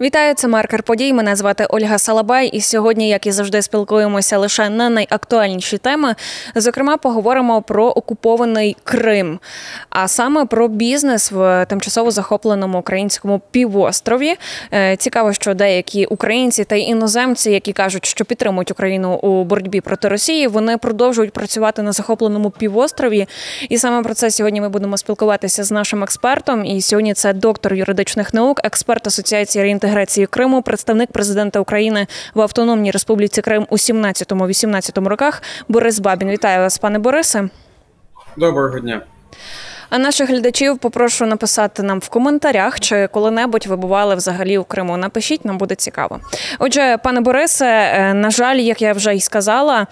Вітаю, це «Маркер подій». Мене звати Ольга Салабай. І сьогодні, як і завжди, спілкуємося лише на найактуальніші теми. Зокрема, поговоримо про окупований Крим, а саме про бізнес в тимчасово захопленому українському півострові. Цікаво, що деякі українці та іноземці, які кажуть, що підтримують Україну у боротьбі проти Росії, вони продовжують працювати на захопленому півострові. І саме про це сьогодні ми будемо спілкуватися з нашим експертом. І сьогодні це доктор юридичних наук, експерт Асоціації реінтеграції Криму, представник президента України в Автономній Республіці Крим у 17-18 роках Борис Бабін. Вітаю вас, пане Борисе. Доброго дня. А наших глядачів попрошу написати нам в коментарях, чи коли-небудь ви бували взагалі у Криму. Напишіть, нам буде цікаво. Отже, пане Борисе, на жаль, як я вже і сказала,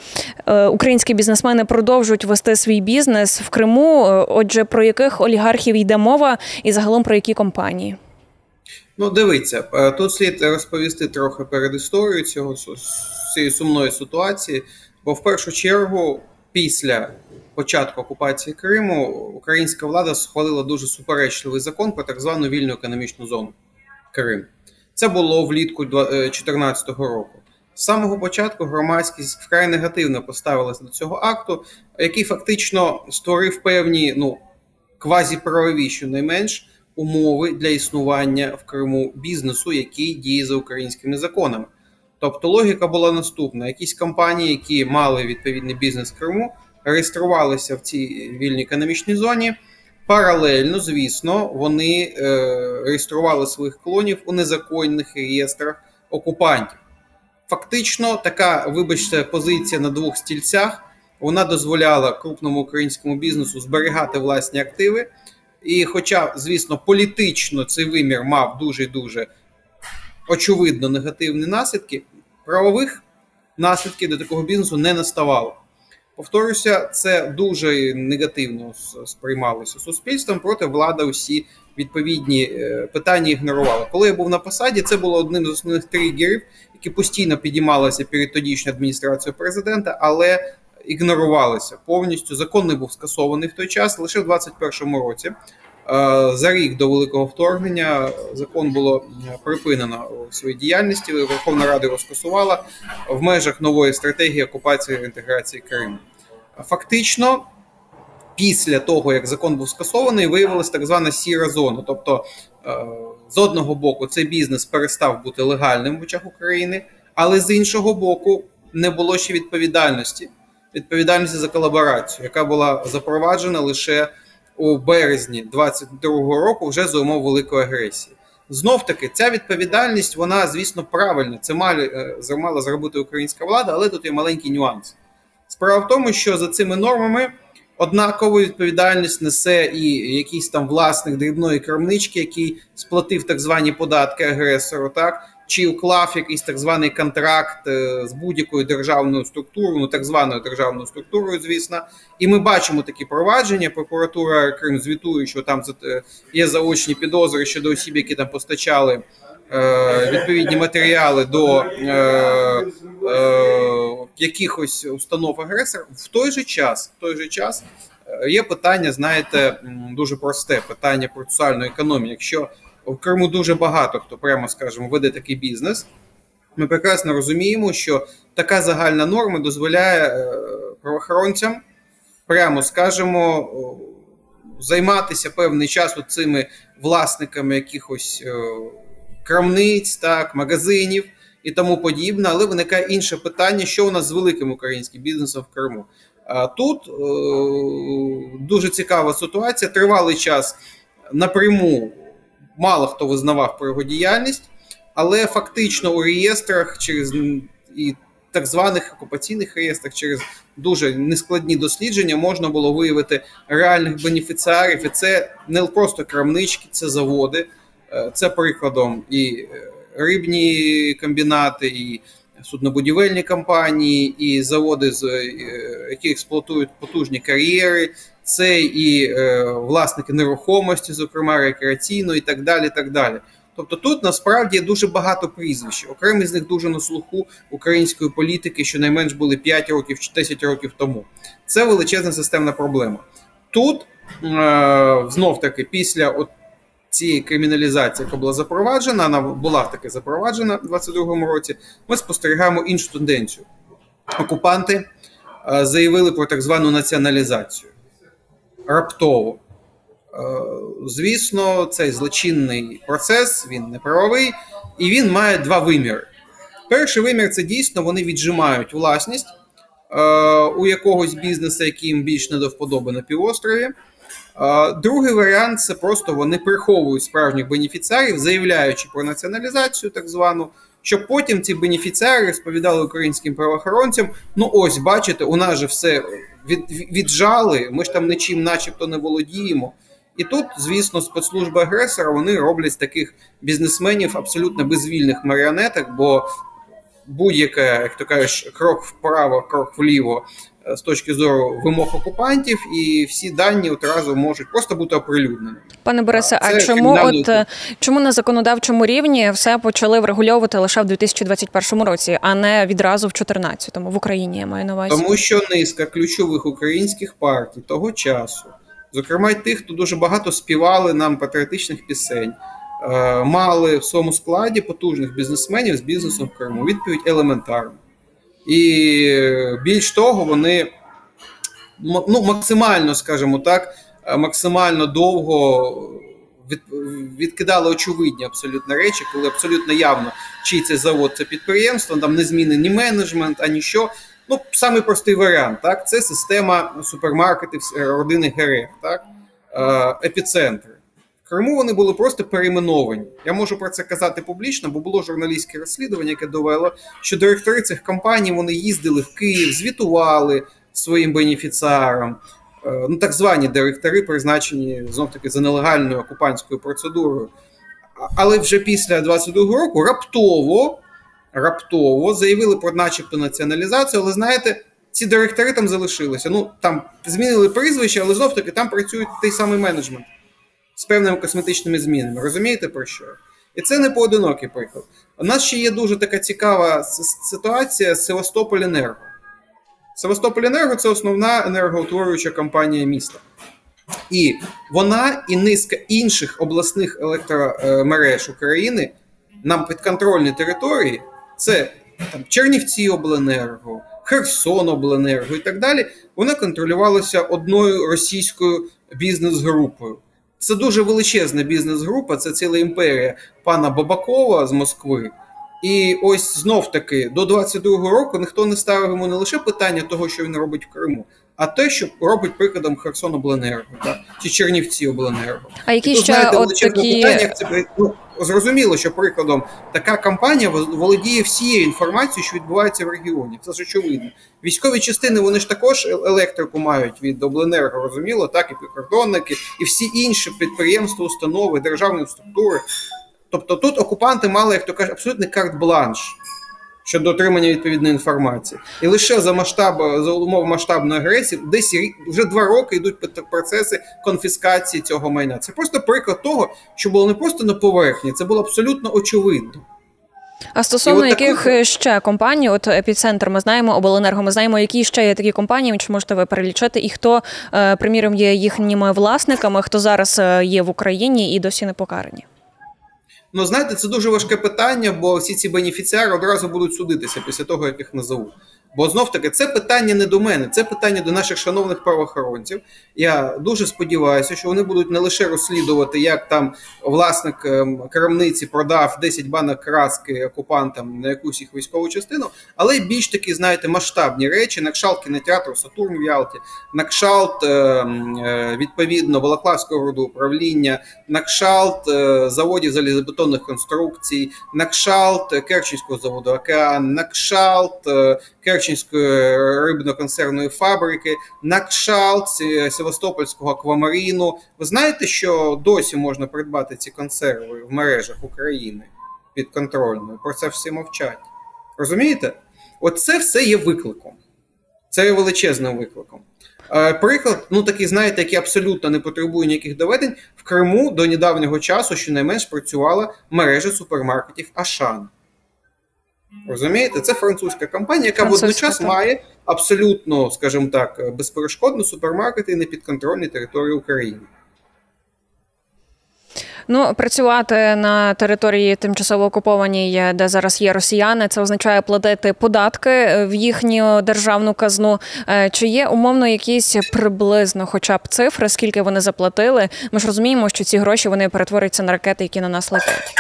українські бізнесмени продовжують вести свій бізнес в Криму. Отже, про яких олігархів йде мова і загалом про які компанії? Ну, дивіться, тут слід розповісти трохи перед історією цієї сумної ситуації, бо в першу чергу після початку окупації Криму українська влада схвалила дуже суперечливий закон про так звану вільну економічну зону Крим. Це було влітку 2014 року. З самого початку громадськість вкрай негативно поставилася до цього акту, який фактично створив певні, квазі-правові, щонайменш, умови для існування в Криму бізнесу, який діє за українськими законами. Тобто логіка була наступна. Якісь компанії, які мали відповідний бізнес в Криму, реєструвалися в цій вільній економічній зоні. Паралельно, звісно, вони реєстрували своїх клонів у незаконних реєстрах окупантів. Фактично, така, вибачте, позиція на двох стільцях, вона дозволяла крупному українському бізнесу зберігати власні активи. І хоча, звісно, політично цей вимір мав дуже-дуже очевидно негативні наслідки, правових наслідків до такого бізнесу не наставало. Повторюся, це дуже негативно сприймалося суспільством, проте влада усі відповідні питання ігнорувала. Коли я був на посаді, це було одним з основних тригерів, які постійно підіймалися перед тодішньою адміністрацією президента, але ігнорувалися повністю. Закон не був скасований в той час. Лише в 2021 році, за рік до великого вторгнення, закон було припинено у своїй діяльності. Верховна Рада його скасувала в межах нової стратегії окупації та інтеграції Криму. Фактично, після того, як закон був скасований, виявилася так звана сіра зона. Тобто, з одного боку, цей бізнес перестав бути легальним в очах України, але з іншого боку, не було ще відповідальності за колаборацію, яка була запроваджена лише у березні 2022 року вже за умов великої агресії. Знов-таки, ця відповідальність, вона, звісно, правильна. Це мала зробити українська влада, але тут є маленький нюанс. Справа в тому, що за цими нормами однакову відповідальність несе і якийсь там власник дрібної крамнички, який сплатив так звані податки агресору, так? Чи уклав якийсь так званий контракт з будь-якою державною структурою, так званою державною структурою, звісно. І ми бачимо такі провадження. Прокуратура Крим звітує, що там є заочні підозри щодо осіб, які там постачали відповідні матеріали до якихось установ агресора. В той же час є питання, знаєте, дуже просте, питання процесуальної економії. Якщо в Криму дуже багато хто, прямо скажемо, веде такий бізнес, ми прекрасно розуміємо, що така загальна норма дозволяє правоохоронцям, прямо скажемо, займатися певний час цими власниками якихось крамниць, так, магазинів і тому подібне. Але виникає інше питання, що у нас з великим українським бізнесом в Криму. А тут дуже цікава ситуація. Тривалий час напряму мало хто визнавав про його діяльність, але фактично у реєстрах, через і так званих окупаційних реєстрах, через дуже нескладні дослідження можна було виявити реальних бенефіціарів. І це не просто крамнички, це заводи. Це, прикладом, і рибні комбінати, і суднобудівельні компанії, і заводи, які експлуатують потужні кар'єри. Це і власники нерухомості, зокрема рекреаційної, і так далі, так далі. Тобто тут насправді є дуже багато прізвищ. Окремі з них дуже на слуху української політики, щонайменш були 5 років чи 10 років тому. Це величезна системна проблема. Тут, знов-таки, після цієї криміналізації, яка була запроваджена, вона була таки запроваджена в 22-му році, ми спостерігаємо іншу тенденцію. Окупанти заявили про так звану націоналізацію. Раптово. Звісно, цей злочинний процес, він неправовий, і він має два виміри. Перший вимір – це дійсно вони віджимають власність у якогось бізнесу, який їм більш не до вподоби на півострові. Другий варіант – це просто вони приховують справжніх бенефіціарів, заявляючи про націоналізацію так звану, щоб потім ці бенефіціари розповідали українським правоохоронцям, ну ось, бачите, у нас же все віджали, ми ж там нічим начебто не володіємо. І тут, звісно, спецслужби агресора, вони роблять таких бізнесменів абсолютно безвільних маріонеток, бо будь-який, як ти кажеш, крок вправо, крок вліво з точки зору вимог окупантів, і всі дані одразу можуть просто бути оприлюднені. Пане Борисе, а чому на законодавчому рівні все почали врегульовувати лише в 2021 році, а не відразу в 2014-му в Україні, я маю на увазі? Тому що низка ключових українських партій того часу, зокрема й тих, хто дуже багато співали нам патріотичних пісень, мали в своєму складі потужних бізнесменів з бізнесом в Криму. Відповідь елементарна. І більш того, вони максимально, скажімо так, максимально довго відкидали очевидні абсолютно речі, коли абсолютно явно, чий це завод, це підприємство, там не змінений менеджмент, ані що. Ну, самий простий варіант, так, це система супермаркетів родини Герех, так, Епіцентр. В Криму вони були просто перейменовані. Я можу про це казати публічно, бо було журналістське розслідування, яке довело, що директори цих компаній, вони їздили в Київ, звітували своїм бенефіціарам, ну, так звані директори, призначені, знов-таки, за нелегальною окупантською процедурою. Але вже після 22-го року раптово заявили про начебто націоналізацію, але, знаєте, ці директори там залишилися. Ну, там змінили прізвище, але знов-таки там працює той самий менеджмент з певними косметичними змінами. Розумієте, про що? І це не поодинокий приклад. У нас ще є дуже така цікава ситуація з Севастополь Енерго. Севастополь Енерго – це основна енергоутворююча компанія міста. І вона і низка інших обласних електромереж України нам підконтрольні території, це там, Чернівці Обленерго, Херсон Обленерго і так далі, вони контролювалися одною російською бізнес-групою. Це дуже величезна бізнес-група, це ціла імперія пана Бабакова з Москви. І ось знов-таки до 22-го року ніхто не ставив йому не лише питання того, що він робить в Криму, а те, що робить прикладом Херсон Обленерго чи Чернівці Обленерго. А які ще знаєте, от такі... питання, як це... ну, зрозуміло, що прикладом така компанія володіє всією інформацією, що відбувається в регіоні. Це ж очевидно. Військові частини, вони ж також електрику мають від Обленерго, розуміло, так, і прикордонники, і всі інші підприємства, установи, державні структури. Тобто тут окупанти мали, як то кажуть, абсолютний карт-бланш щодо отримання відповідної інформації. І лише за умов масштабної агресії десь вже 2 роки йдуть процеси конфіскації цього майна. Це просто приклад того, що було не просто на поверхні, це було абсолютно очевидно. А стосовно яких ще компаній, от Епіцентр ми знаємо, Обленерго ми знаємо, які ще є такі компанії, чи можете ви перелічити, і хто, приміром, є їхніми власниками, хто зараз є в Україні і досі не покарані? Ну, знаєте, це дуже важке питання, бо всі ці бенефіціари одразу будуть судитися після того, як їх назову. Бо, знов-таки, це питання не до мене, це питання до наших шановних правоохоронців. Я дуже сподіваюся, що вони будуть не лише розслідувати, як там власник крамниці продав 10 банок краски окупантам на якусь їх військову частину, але й більш такі, знаєте, масштабні речі. Накшалт кінотеатру «Сатурн» в Ялті, накшалт, відповідно, Волоклавського рудоуправління, накшалт заводів залізобетонних конструкцій, накшалт Керченського заводу «Океан», накшалт Керченської рибно-консервної фабрики, накшалт Севастопольського Аквамарину. Ви знаєте, що досі можна придбати ці консерви в мережах України підконтрольною? Про це всі мовчать. Розумієте? Оце все є викликом. Це є величезним викликом. Приклад, ну такий, знаєте, який абсолютно не потребує ніяких доведень, в Криму до недавнього часу щонайменш працювала мережа супермаркетів «Ашан». Розумієте? Це французька компанія, яка водночас має абсолютно, скажімо так, безперешкодно супермаркети на підконтрольній території України. Ну, працювати на території тимчасово окупованій, де зараз є росіяни, це означає платити податки в їхню державну казну. Чи є умовно якісь приблизно хоча б цифри, скільки вони заплатили? Ми ж розуміємо, що ці гроші, вони перетворюються на ракети, які на нас летять.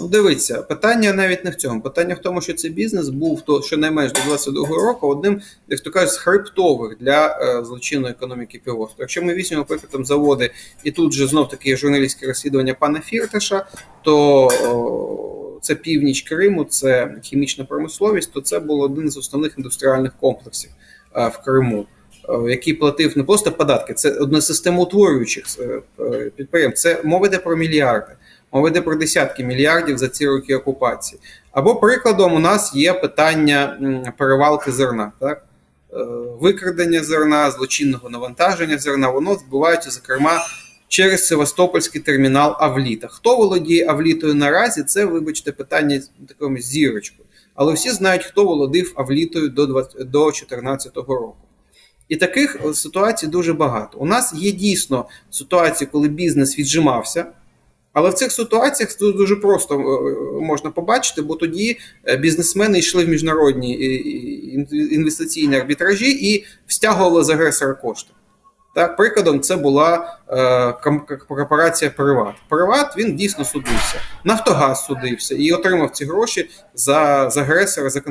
Ну, дивіться, питання навіть не в цьому. Питання в тому, що цей бізнес був, то щонайменш до 2022 року, одним, як то кажуть, з хребтових для злочинної економіки півострова. Якщо ми візьмемо, наприклад, заводи, і тут же знов-таки журналістське розслідування пана Фірташа, то це північ Криму, це хімічна промисловість, то це був один з основних індустріальних комплексів в Криму, який платив не просто податки, це одне з системоутворюючих підприємств. Це мова йде про мільярди. Мова йде про десятки мільярдів за ці роки окупації. Або прикладом у нас є питання перевалки зерна, так? Викрадення зерна, злочинного навантаження зерна, воно відбувається, зокрема, через Севастопольський термінал Авліта. Хто володіє Авлітою наразі, це, вибачте, питання такою зірочкою. Але всі знають, хто володів Авлітою до 2014 року. І таких ситуацій дуже багато. У нас є дійсно ситуації, коли бізнес віджимався, але в цих ситуаціях тут дуже просто можна побачити, бо тоді бізнесмени йшли в міжнародні інвестиційні арбітражі і стягували з агресора кошти. Так, прикладом це була корпорація «Приват». «Приват» він дійсно судився. «Нафтогаз» судився і отримав ці гроші за агресора, за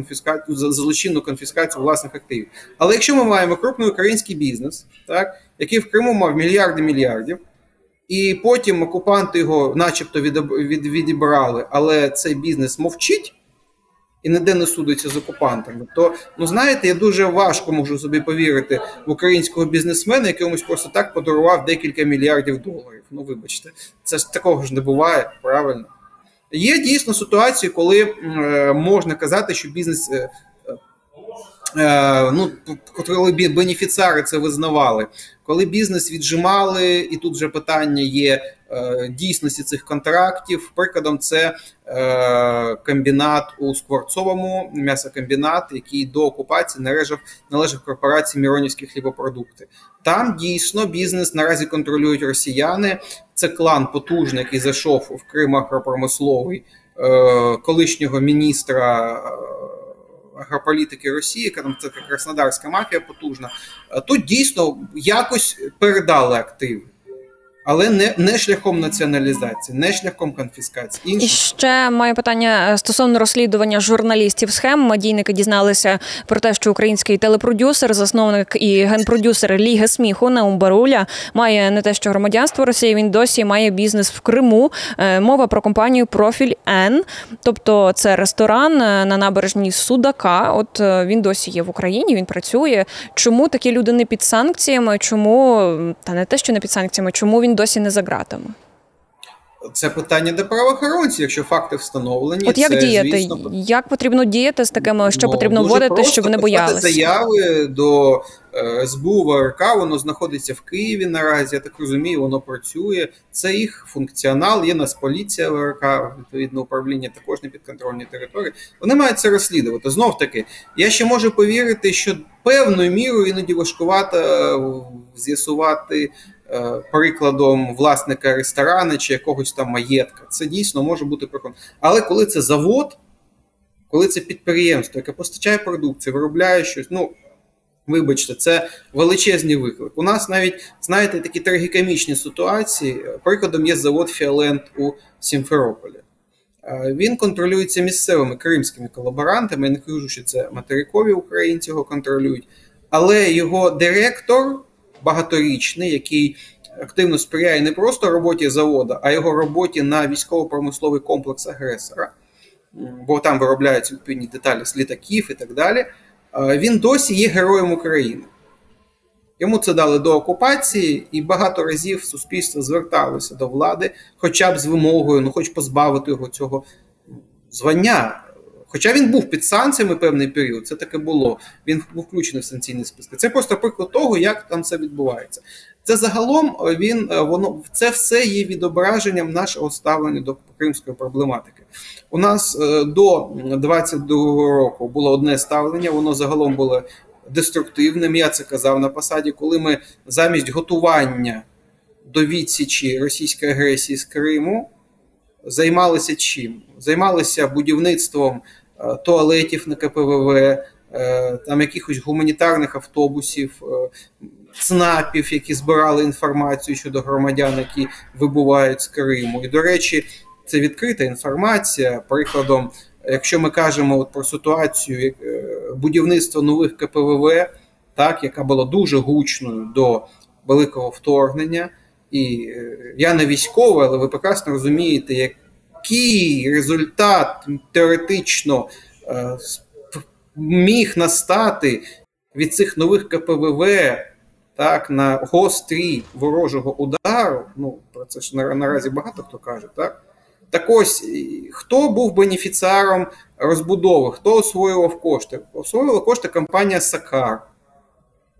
злочинну конфіскацію власних активів. Але якщо ми маємо крупний український бізнес, так, який в Криму мав мільярди, і потім окупанти його начебто відібрали, але цей бізнес мовчить і ніде не судиться з окупантами, то, ну знаєте, я дуже важко можу собі повірити в українського бізнесмена, якомусь просто так подарував декілька мільярдів доларів. Ну вибачте, це ж такого ж не буває, правильно? Є дійсно ситуації, коли можна казати, що бізнес, ну, коли бенефіціари це визнавали, коли бізнес віджимали, і тут вже питання є дійсності цих контрактів. Прикладом це комбінат у Скворцовому, м'ясокомбінат, який до окупації належав корпорації «Міронівські хлібопродукти». Там дійсно бізнес наразі контролюють росіяни. Це клан потужний, який зайшов в Крим агропромисловий, колишнього міністра агрополітики Росії, там це краснодарська мафія потужна. Тут дійсно якось передали активи, але не шляхом націоналізації, не шляхом конфіскації. І ще маю питання стосовно розслідування журналістів схем. Медійники дізналися про те, що український телепродюсер, засновник і генпродюсер Ліги Сміху Наум Баруля має не те, що громадянство Росії, він досі має бізнес в Криму. Мова про компанію «Профіль Н», тобто це ресторан на набережній Судака. От він досі є в Україні, він працює. Чому такі люди не під санкціями? Чому, та не те, що не під санкціями, чому він досі не за ґратами? Це питання до правоохоронців, якщо факти встановлені. От як це, діяти? Звісно, як потрібно діяти з такими, що потрібно вводити, щоб не боялися? Заяви до СБУ, ВРК, воно знаходиться в Києві наразі, я так розумію, воно працює. Це їх функціонал, є Нацполіція ВРК, відповідне управління, також на підконтрольній території. Вони мають це розслідувати. Знов таки, я ще можу повірити, що певною мірою іноді важкувато з'ясувати прикладом власника ресторану чи якогось там маєтка. Це дійсно може бути прикладом. Але коли це завод, коли це підприємство, яке постачає продукцію, виробляє щось, ну, вибачте, це величезний виклик. У нас навіть, знаєте, такі трагікомічні ситуації. Прикладом є завод «Фіалент» у Сімферополі. Він контролюється місцевими кримськими колаборантами. Я не кажу, що це материкові українці його контролюють. Але його директор багаторічний, який активно сприяє не просто роботі заводу, а його роботі на військово-промисловий комплекс агресора, бо там виробляються відповідні деталі з літаків і так далі, він досі є героєм України. Йому це дали до окупації, і багато разів суспільство зверталося до влади, хоча б з вимогою, ну хоч позбавити його цього звання. Хоча він був під санкціями певний період, це таке було, він був включений в санкційні списки. Це просто приклад того, як там це відбувається. Це загалом, це все є відображенням нашого ставлення до кримської проблематики. У нас до 22-го року було одне ставлення, воно загалом було деструктивним, я це казав на посаді, коли ми замість готування до відсічі російської агресії з Криму займалися чим? Займалися будівництвом туалетів на КПВВ, там якихось гуманітарних автобусів, ЦНАПів, які збирали інформацію щодо громадян, які вибувають з Криму. І, до речі, це відкрита інформація. Прикладом, якщо ми кажемо от про ситуацію будівництва нових КПВВ, так, яка була дуже гучною до великого вторгнення, і я не військовий, але ви прекрасно розумієте, який результат теоретично міг настати від цих нових КПВВ, так, на гострі ворожого удару. Ну, про це ж наразі багато хто каже, так? Так ось, хто був бенефіціаром розбудови, хто освоював кошти? Освоювала кошти компанія «Сакар».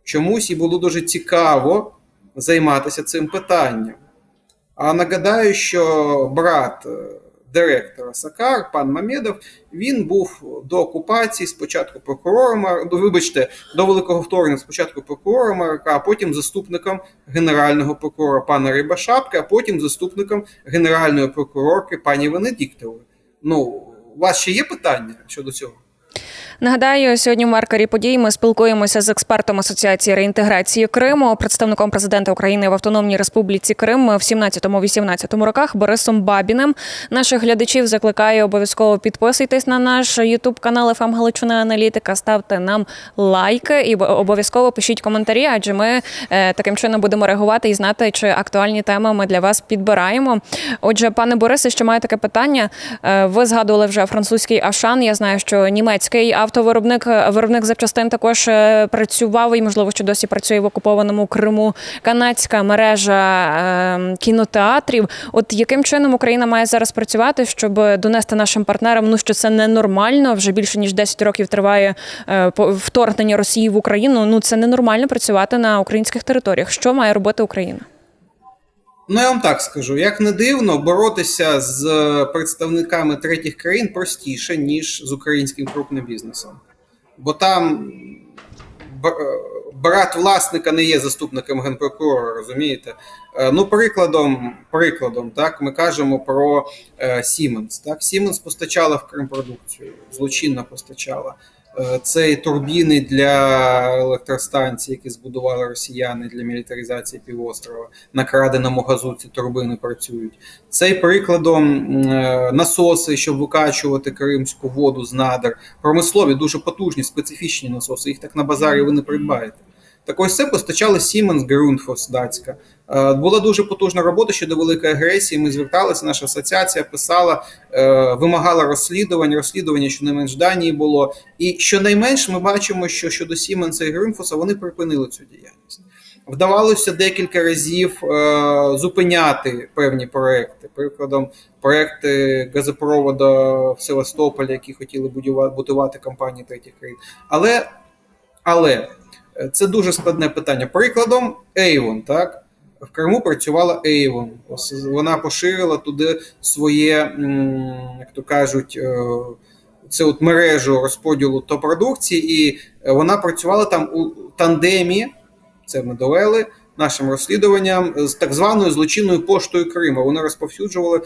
Чомусь і було дуже цікаво займатися цим питанням. А нагадаю, що брат директора «Сакар», пан Мамедов, він був до окупації спочатку прокурором, вибачте, до великого вторгнення спочатку прокурором АРК, а потім заступником генерального прокурора пана Рибашапки, а потім заступником генеральної прокурорки пані Венедіктової. Ну, у вас ще є питання щодо цього? Нагадаю, сьогодні в «Маркері подій» ми спілкуємося з експертом Асоціації реінтеграції Криму, представником президента України в Автономній Республіці Крим в 2017-2018 роках Борисом Бабіним. Наших глядачів закликаю обов'язково підписуйтесь на наш YouTube-канал «ФАМ Галичина Аналітика», ставте нам лайки і обов'язково пишіть коментарі, адже ми таким чином будемо реагувати і знати, чи актуальні теми ми для вас підбираємо. Отже, пане Борисе, ще маю таке питання. Ви згадували вже французький Ашан, я знаю, що німецький автовиробник запчастин також працював і, можливо, що досі працює в окупованому Криму, канадська мережа кінотеатрів. От яким чином Україна має зараз працювати, щоб донести нашим партнерам, ну, що це ненормально, вже більше ніж 10 років триває вторгнення Росії в Україну, ну, це ненормально працювати на українських територіях. Що має робити Україна? Ну, я вам так скажу, як не дивно, боротися з представниками третіх країн простіше, ніж з українським крупним бізнесом. Бо там брат власника не є заступником генпрокурора, розумієте? Ну, прикладом, так, ми кажемо про Siemens. Так, Siemens постачала в Крим продукцію, злочинно постачала. Це і турбіни для електростанцій, які збудували росіяни для мілітаризації півострова. На краденому газу ці турбини працюють. Це і прикладом насоси, щоб викачувати кримську воду з надр. Промислові, дуже потужні, специфічні насоси. Їх так на базарі ви не придбаєте. Так ось це постачали Siemens, Grundfos датська. Була дуже потужна робота щодо великої агресії, ми зверталися, наша асоціація писала, вимагала розслідування щонайменш в Данії було. І щонайменш ми бачимо, що щодо Siemens і Grundfos вони припинили цю діяльність. Вдавалося декілька разів зупиняти певні проекти. Прикладом, проекти газопроводу в Севастополі, які хотіли будувати компанії третіх країн. Але це дуже складне питання. Прикладом, Avon, так? В Криму працювала Avon. Вона поширила туди своє, як то кажуть, це от мережу розподілу та продукції, і вона працювала там у тандемі, це ми довели нашим розслідуванням, з так званою злочинною поштою Криму. Вони розповсюджували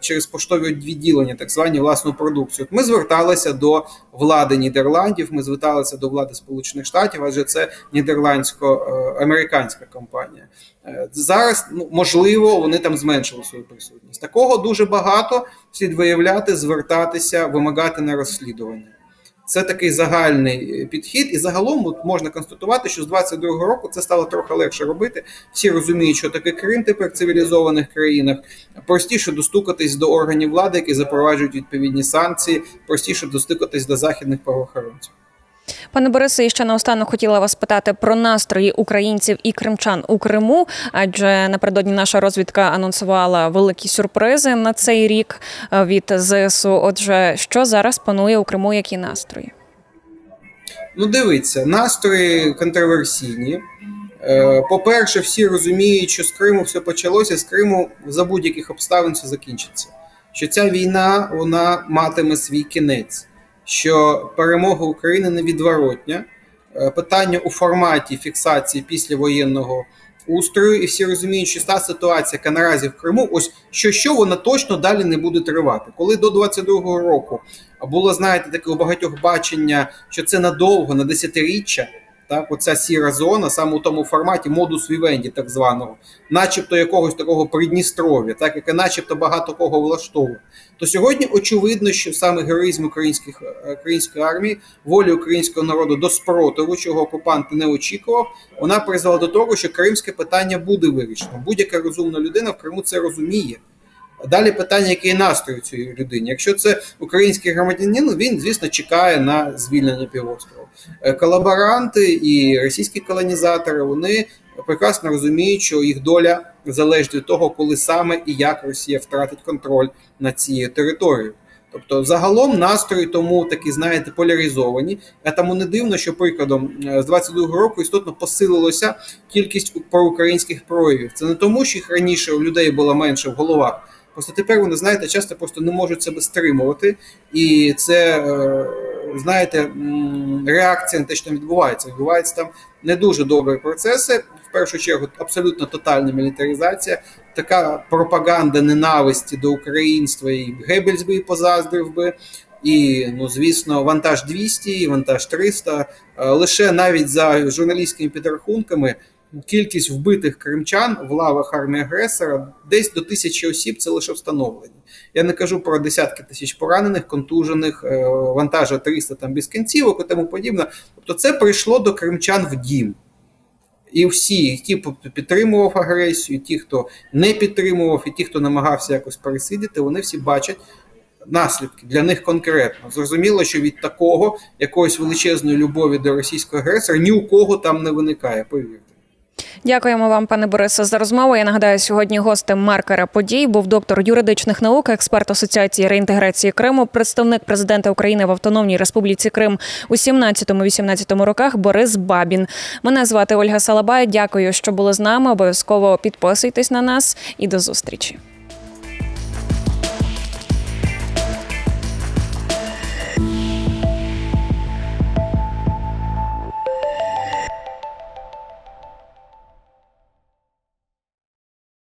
через поштові відділення так звані власну продукцію. Ми зверталися до влади Нідерландів, ми зверталися до влади Сполучених Штатів, адже це нідерландсько-американська компанія. Зараз, ну, можливо, вони там зменшили свою присутність. Такого дуже багато, слід виявляти, звертатися, вимагати на розслідування. Це такий загальний підхід, і загалом можна констатувати, що з 22-го року це стало трохи легше робити. Всі розуміють, що таке Крим тепер в цивілізованих країнах. Простіше достукатись до органів влади, які запроваджують відповідні санкції, простіше достукатись до західних правоохоронців. Пане Борисе, я ще наостанок хотіла вас питати про настрої українців і кримчан у Криму, адже напередодні наша розвідка анонсувала великі сюрпризи на цей рік від ЗСУ. Отже, що зараз панує у Криму, які настрої? Ну, дивіться, настрої контроверсійні. По-перше, всі розуміють, що з Криму все почалося, з Криму за будь-яких обставин все закінчиться. Що ця війна, вона матиме свій кінець. Що перемога України невідворотня. Питання у форматі фіксації післявоєнного устрою, і всі розуміють, що та ситуація, яка наразі в Криму, ось що вона точно далі не буде тривати. Коли до 22-го року було, знаєте, таке у багатьох бачення, що це надовго, на десятиріччя, так, оця сіра зона, саме у тому форматі модус вівенді, так званого, начебто якогось такого Придністров'я, так, яке начебто багато кого влаштовує, то сьогодні очевидно, що саме героїзм української армії, волі українського народу до спротиву, чого окупант не очікував, вона призвела до того, що кримське питання буде вирішено. Будь-яка розумна людина в Криму це розуміє. Далі питання, який є настрій цієї людини. Якщо це український громадянин, він, звісно, чекає на звільнення півострова. Колаборанти і російські колонізатори, вони прекрасно розуміють, що їх доля залежить від того, коли саме і як Росія втратить контроль над цією територією. Тобто, загалом настрої тому такі, знаєте, поляризовані. А тому не дивно, що прикладом з 22-го року істотно посилилася кількість проукраїнських проявів. Це не тому, що їх раніше у людей було менше в головах. Просто тепер вони, знаєте, часто просто не можуть себе стримувати, і це, знаєте, реакція на те, що там відбувається. Відбуваються там не дуже добрі процеси, в першу чергу абсолютно тотальна мілітаризація, така пропаганда ненависті до українства, і Геббельс би і позаздрив би, і, ну, звісно, вантаж 200, і вантаж 300, лише навіть за журналістськими підрахунками, кількість вбитих кримчан в лавах армії-агресора десь до 1000 осіб, це лише встановлені. Я не кажу про десятки тисяч поранених, контужених, вантажа 300 там без кінцівок і тому подібне. Тобто це прийшло до кримчан в дім. І всі, і ті, хто підтримував агресію, і ті, хто не підтримував, і ті, хто намагався якось пересидіти, вони всі бачать наслідки для них конкретно. Зрозуміло, що від такого, якоїсь величезної любові до російського агресора ні у кого там не виникає, повірте. Дякуємо вам, пане Борисе, за розмову. Я нагадаю, сьогодні гостем Маркера Подій був доктор юридичних наук, експерт Асоціації реінтеграції Криму, представник президента України в Автономній Республіці Крим у 17-18 роках Борис Бабін. Мене звати Ольга Салабай. Дякую, що були з нами. Обов'язково підписуйтесь на нас і до зустрічі.